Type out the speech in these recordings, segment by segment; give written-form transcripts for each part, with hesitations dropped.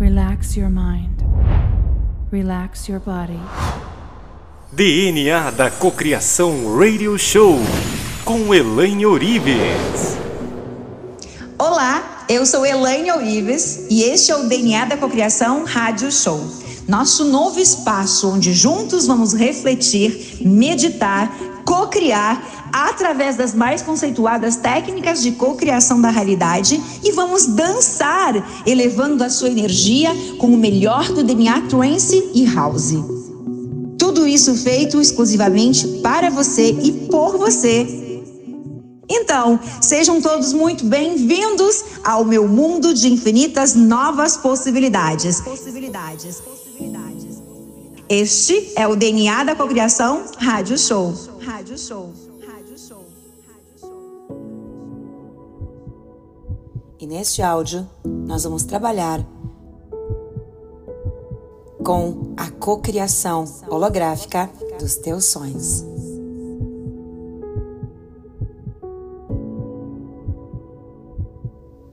Relax your mind. Relax your body. DNA da Cocriação Radio Show com Elainne Ourives. Olá, eu sou Elainne Ourives e este é o DNA da Cocriação Radio Show. Nosso novo espaço onde juntos vamos refletir, meditar, cocriar através das mais conceituadas técnicas de cocriação da realidade e vamos dançar, elevando a sua energia com o melhor do DNA Trance e House. Tudo isso feito exclusivamente para você e por você. Então, sejam todos muito bem-vindos ao meu mundo de infinitas novas possibilidades. Este é o DNA da Cocriação Radio Show. E neste áudio, nós vamos trabalhar com a cocriação holográfica dos teus sonhos.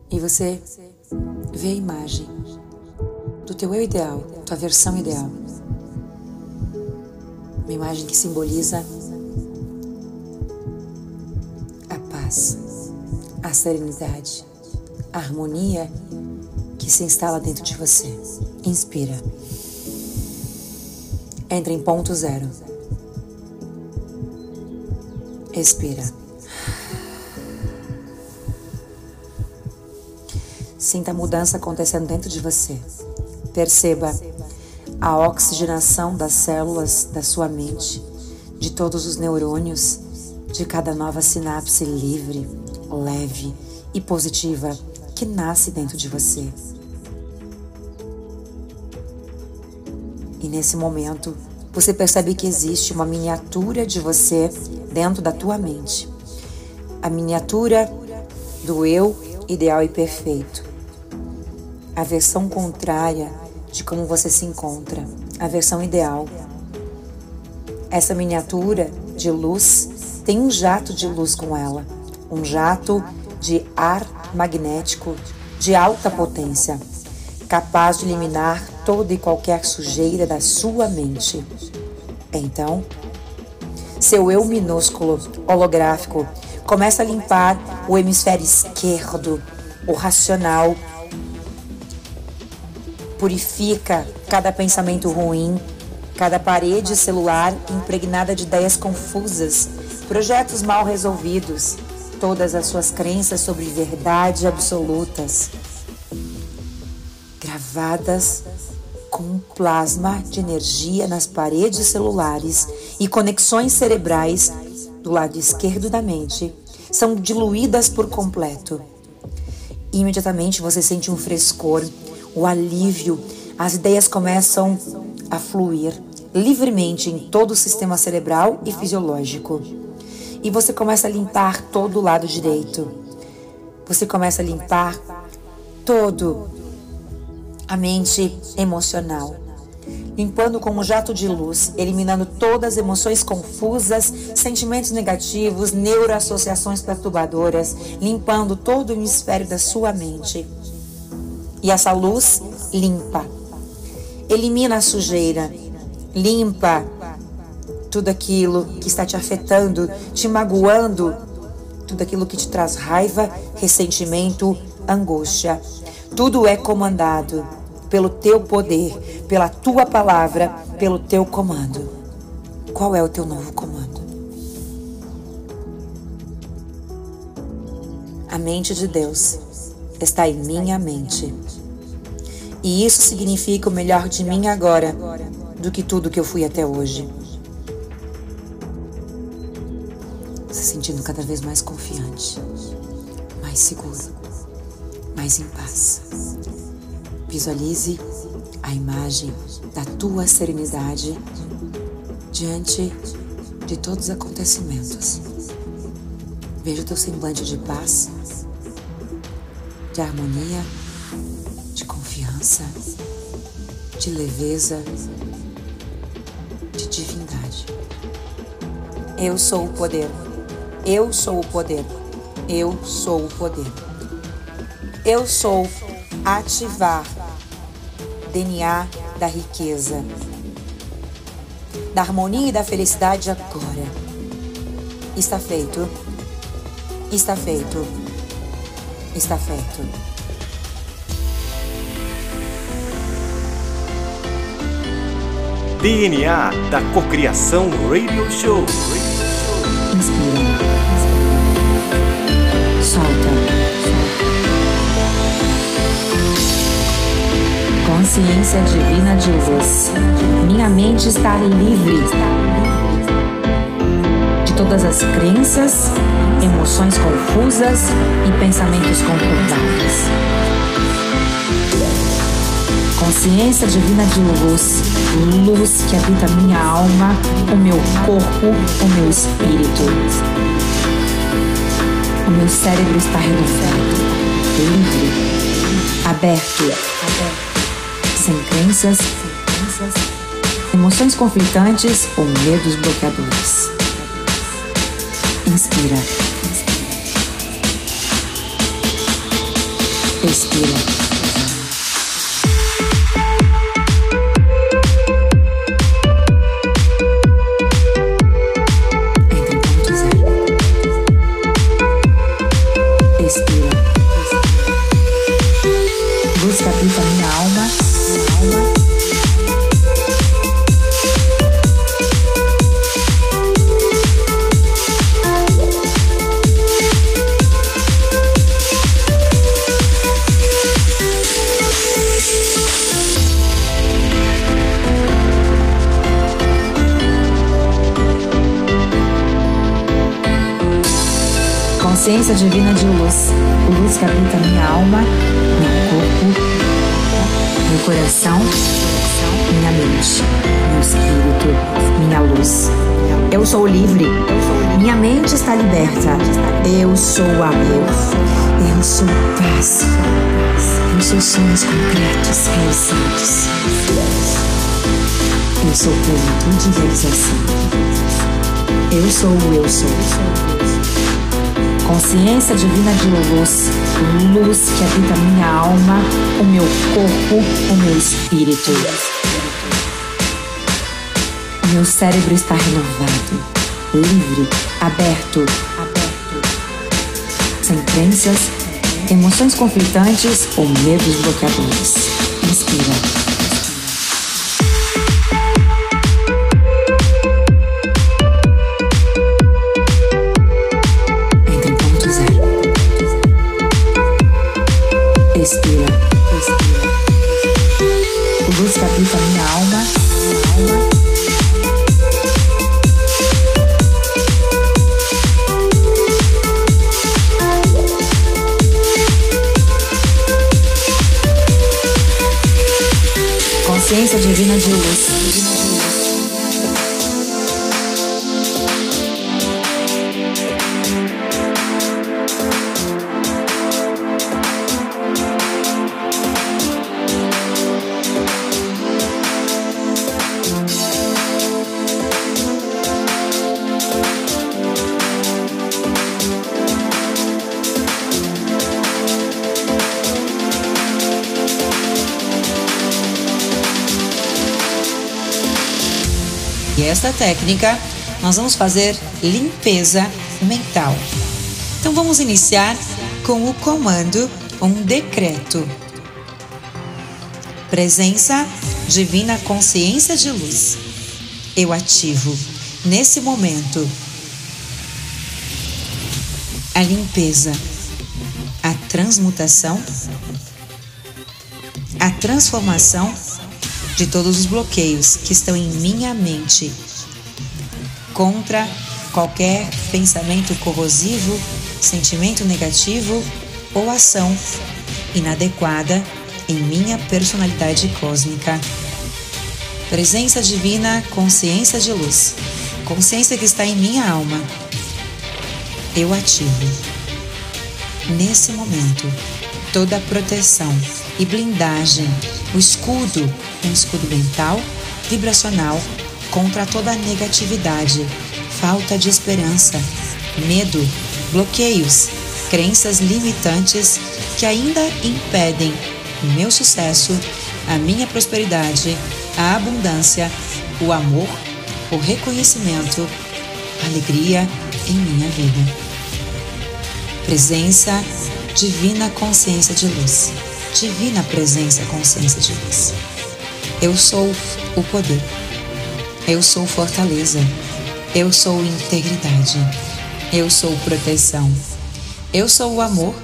E você vê a imagem do teu eu ideal, tua versão ideal. Uma imagem que simboliza a paz, a serenidade, a harmonia que se instala dentro de você. Inspira. Entra em ponto zero. Expira. Sinta a mudança acontecendo dentro de você. Perceba a oxigenação das células da sua mente, de todos os neurônios, de cada nova sinapse livre, leve e positiva que nasce dentro de você. E nesse momento, você percebe que existe uma miniatura de você dentro da tua mente. A miniatura do eu ideal e perfeito. A versão contrária de como você se encontra, a versão ideal. Essa miniatura de luz tem um jato de luz com ela, um jato de ar magnético de alta potência, capaz de eliminar toda e qualquer sujeira da sua mente. Então, seu eu minúsculo holográfico começa a limpar o hemisfério esquerdo, o racional. Purifica cada pensamento ruim, cada parede celular impregnada de ideias confusas, projetos mal resolvidos, todas as suas crenças sobre verdade absolutas, gravadas com um plasma de energia nas paredes celulares e conexões cerebrais do lado esquerdo da mente, são diluídas por completo. Imediatamente você sente um frescor, o alívio, as ideias começam a fluir livremente em todo o sistema cerebral e fisiológico. E você começa a limpar todo o lado direito. Você começa a limpar todo a mente emocional. Limpando com um jato de luz, eliminando todas as emoções confusas, sentimentos negativos, neuroassociações perturbadoras, limpando todo o hemisfério da sua mente. E essa luz limpa, elimina a sujeira, limpa tudo aquilo que está te afetando, te magoando, tudo aquilo que te traz raiva, ressentimento, angústia. Tudo é comandado pelo teu poder, pela tua palavra, pelo teu comando. Qual é o teu novo comando? A mente de Deus está em minha mente. E isso significa o melhor de mim agora do que tudo que eu fui até hoje. Se sentindo cada vez mais confiante, mais seguro, mais em paz. Visualize a imagem da tua serenidade diante de todos os acontecimentos. Veja o teu semblante de paz, de harmonia, de confiança, de leveza, de divindade. Eu sou o poder. Eu sou o poder. Eu sou o poder. Eu sou ativar DNA da riqueza, da harmonia e da felicidade agora. Está feito. Está feito. Está feito. DNA da Cocriação Radio Show. Inspira. Solta. Consciência divina diz: minha mente está livre de todas as crenças, emoções confusas e pensamentos conturbados. Consciência divina de luz, luz que habita minha alma, o meu corpo, o meu espírito. O meu cérebro está renovado, livre, aberto, sem crenças, emoções conflitantes ou medos bloqueadores. Inspira. Expira. Consciência divina de luz, luz que habita minha alma, meu corpo, meu coração, minha mente, meu espírito, minha luz. Eu sou livre, minha mente está liberta, eu sou amor, eu sou paz, eu sou sonhos concretos realizados, eu sou plenitude de realização, eu sou o eu sou. Consciência divina de luz, luz que habita minha alma, o meu corpo, o meu espírito. O meu cérebro está renovado, livre, aberto, sem crenças, emoções conflitantes ou medos bloqueadores. Inspira. Consciência divina de luz. E esta técnica, nós vamos fazer limpeza mental. Então vamos iniciar com o comando, um decreto. Presença divina, consciência de luz. Eu ativo, nesse momento, a limpeza, a transmutação, a transformação de todos os bloqueios que estão em minha mente, contra qualquer pensamento corrosivo, sentimento negativo ou ação inadequada em minha personalidade cósmica. Presença divina, consciência de luz, consciência que está em minha alma. Eu ativo, nesse momento, toda a proteção e blindagem, o escudo, um escudo mental, vibracional, contra toda a negatividade, falta de esperança, medo, bloqueios, crenças limitantes que ainda impedem o meu sucesso, a minha prosperidade, a abundância, o amor, o reconhecimento, a alegria em minha vida. Presença, divina consciência de luz. Divina presença, consciência de luz. Eu sou o poder. Eu sou fortaleza. Eu sou integridade. Eu sou proteção. Eu sou o amor.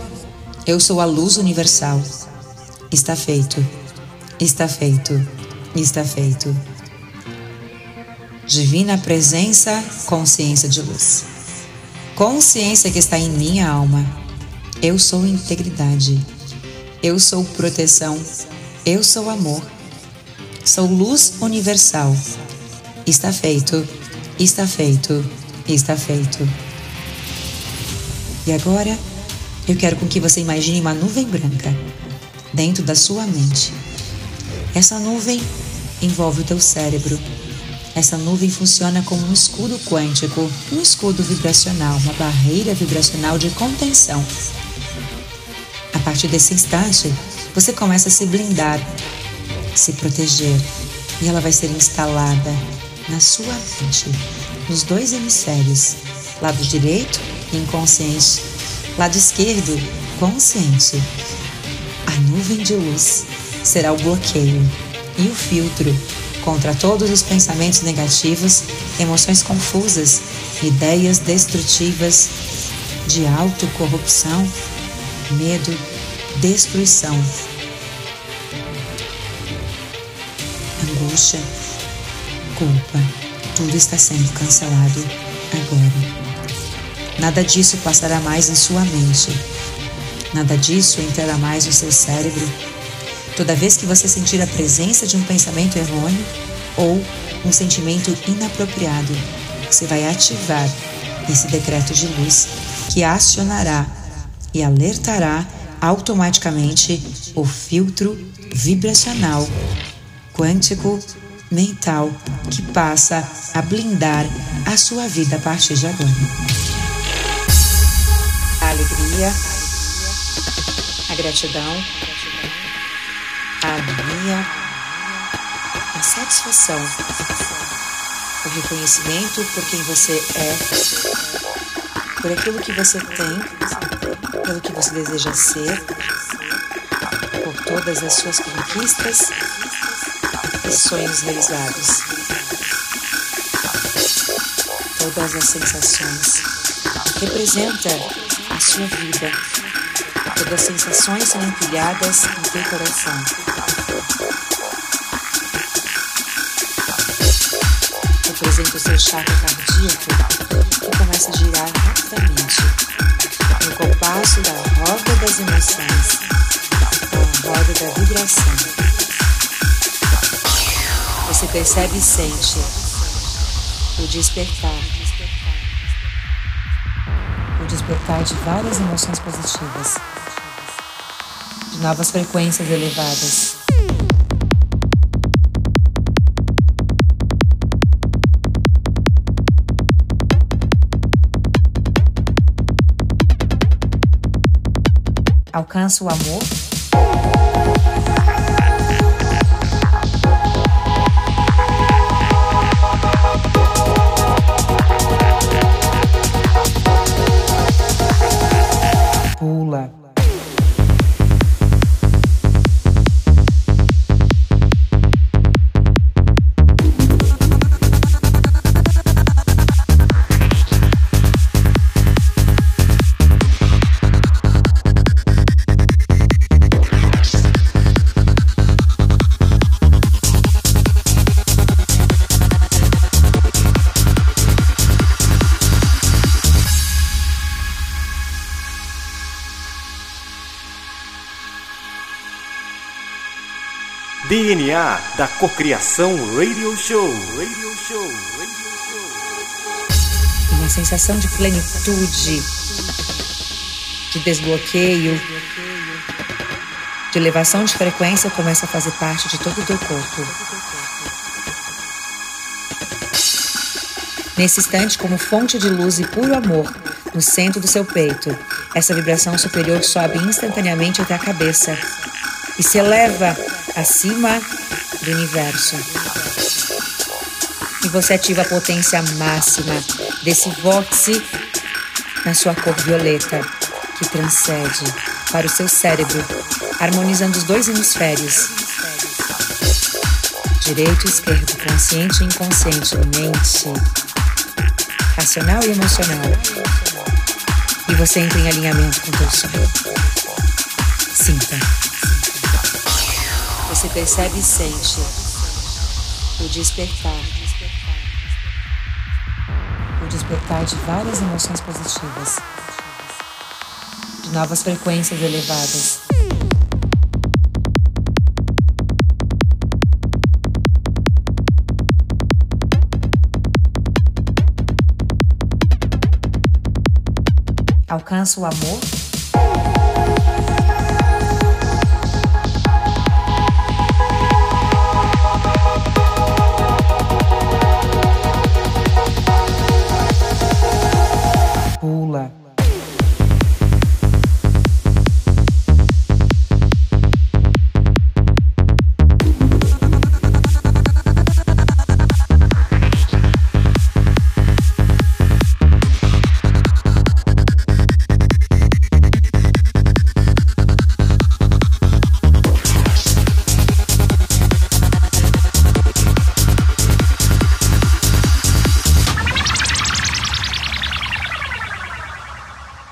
Eu sou a luz universal. Está feito. Está feito. Está feito. Divina presença, consciência de luz. Consciência que está em minha alma. Eu sou integridade. Eu sou proteção. Eu sou amor. Sou luz universal. Está feito. Está feito. Está feito. E agora, eu quero com que você imagine uma nuvem branca dentro da sua mente. Essa nuvem envolve o teu cérebro. Essa nuvem funciona como um escudo quântico, um escudo vibracional, uma barreira vibracional de contenção. A partir desse instante, você começa a se blindar, se proteger, e ela vai ser instalada na sua mente, nos dois hemisférios, lado direito, inconsciente, lado esquerdo, consciente. A nuvem de luz será o bloqueio e o filtro contra todos os pensamentos negativos, emoções confusas, ideias destrutivas, de autocorrupção, medo, destruição, angústia, culpa. Tudo está sendo cancelado agora. Nada disso passará mais em sua mente. Nada disso entrará mais no seu cérebro. Toda vez que você sentir a presença de um pensamento errôneo ou um sentimento inapropriado, você vai ativar esse decreto de luz que acionará e alertará automaticamente o filtro vibracional, quântico, mental, que passa a blindar a sua vida a partir de agora. A alegria, a gratidão, a harmonia, a satisfação, o reconhecimento por quem você é, por aquilo que você tem, pelo que você deseja ser, por todas as suas conquistas e sonhos realizados. Todas as sensações representam a sua vida. Todas as sensações são empilhadas em teu coração. Representa o seu chakra cardíaco, que começa a girar rapidamente no compasso da roda das emoções, da roda da vibração. Você percebe e sente o despertar. O despertar de várias emoções positivas, de novas frequências elevadas. Alcança o amor, pula, DNA da Cocriação Radio Show. Uma sensação de plenitude, de desbloqueio, de elevação de frequência começa a fazer parte de todo o teu corpo. Nesse instante, como fonte de luz e puro amor, no centro do seu peito, essa vibração superior sobe instantaneamente até a cabeça e se eleva acima do universo. E você ativa a potência máxima desse vórtice na sua cor violeta, que transcende para o seu cérebro, harmonizando os dois hemisférios, direito e esquerdo, consciente e inconsciente, mente, racional e emocional. E você entra em alinhamento com o teu sonho. Sinta. Você percebe e sente o despertar. Despertar de várias emoções positivas, de novas frequências elevadas. Alcança o amor.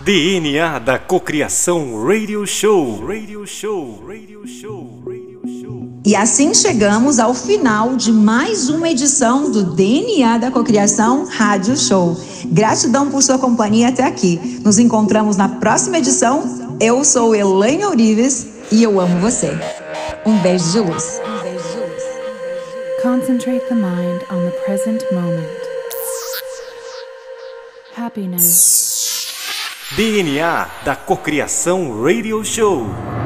DNA da Cocriação Radio Show. E assim chegamos ao final de mais uma edição do DNA da Cocriação Radio Show. Gratidão por sua companhia até aqui. Nos encontramos na próxima edição. Eu sou Elainne Ourives e eu amo você. Um beijo de luz. Concentrate the mind on the present moment. Happiness. DNA da Cocriação Radio Show.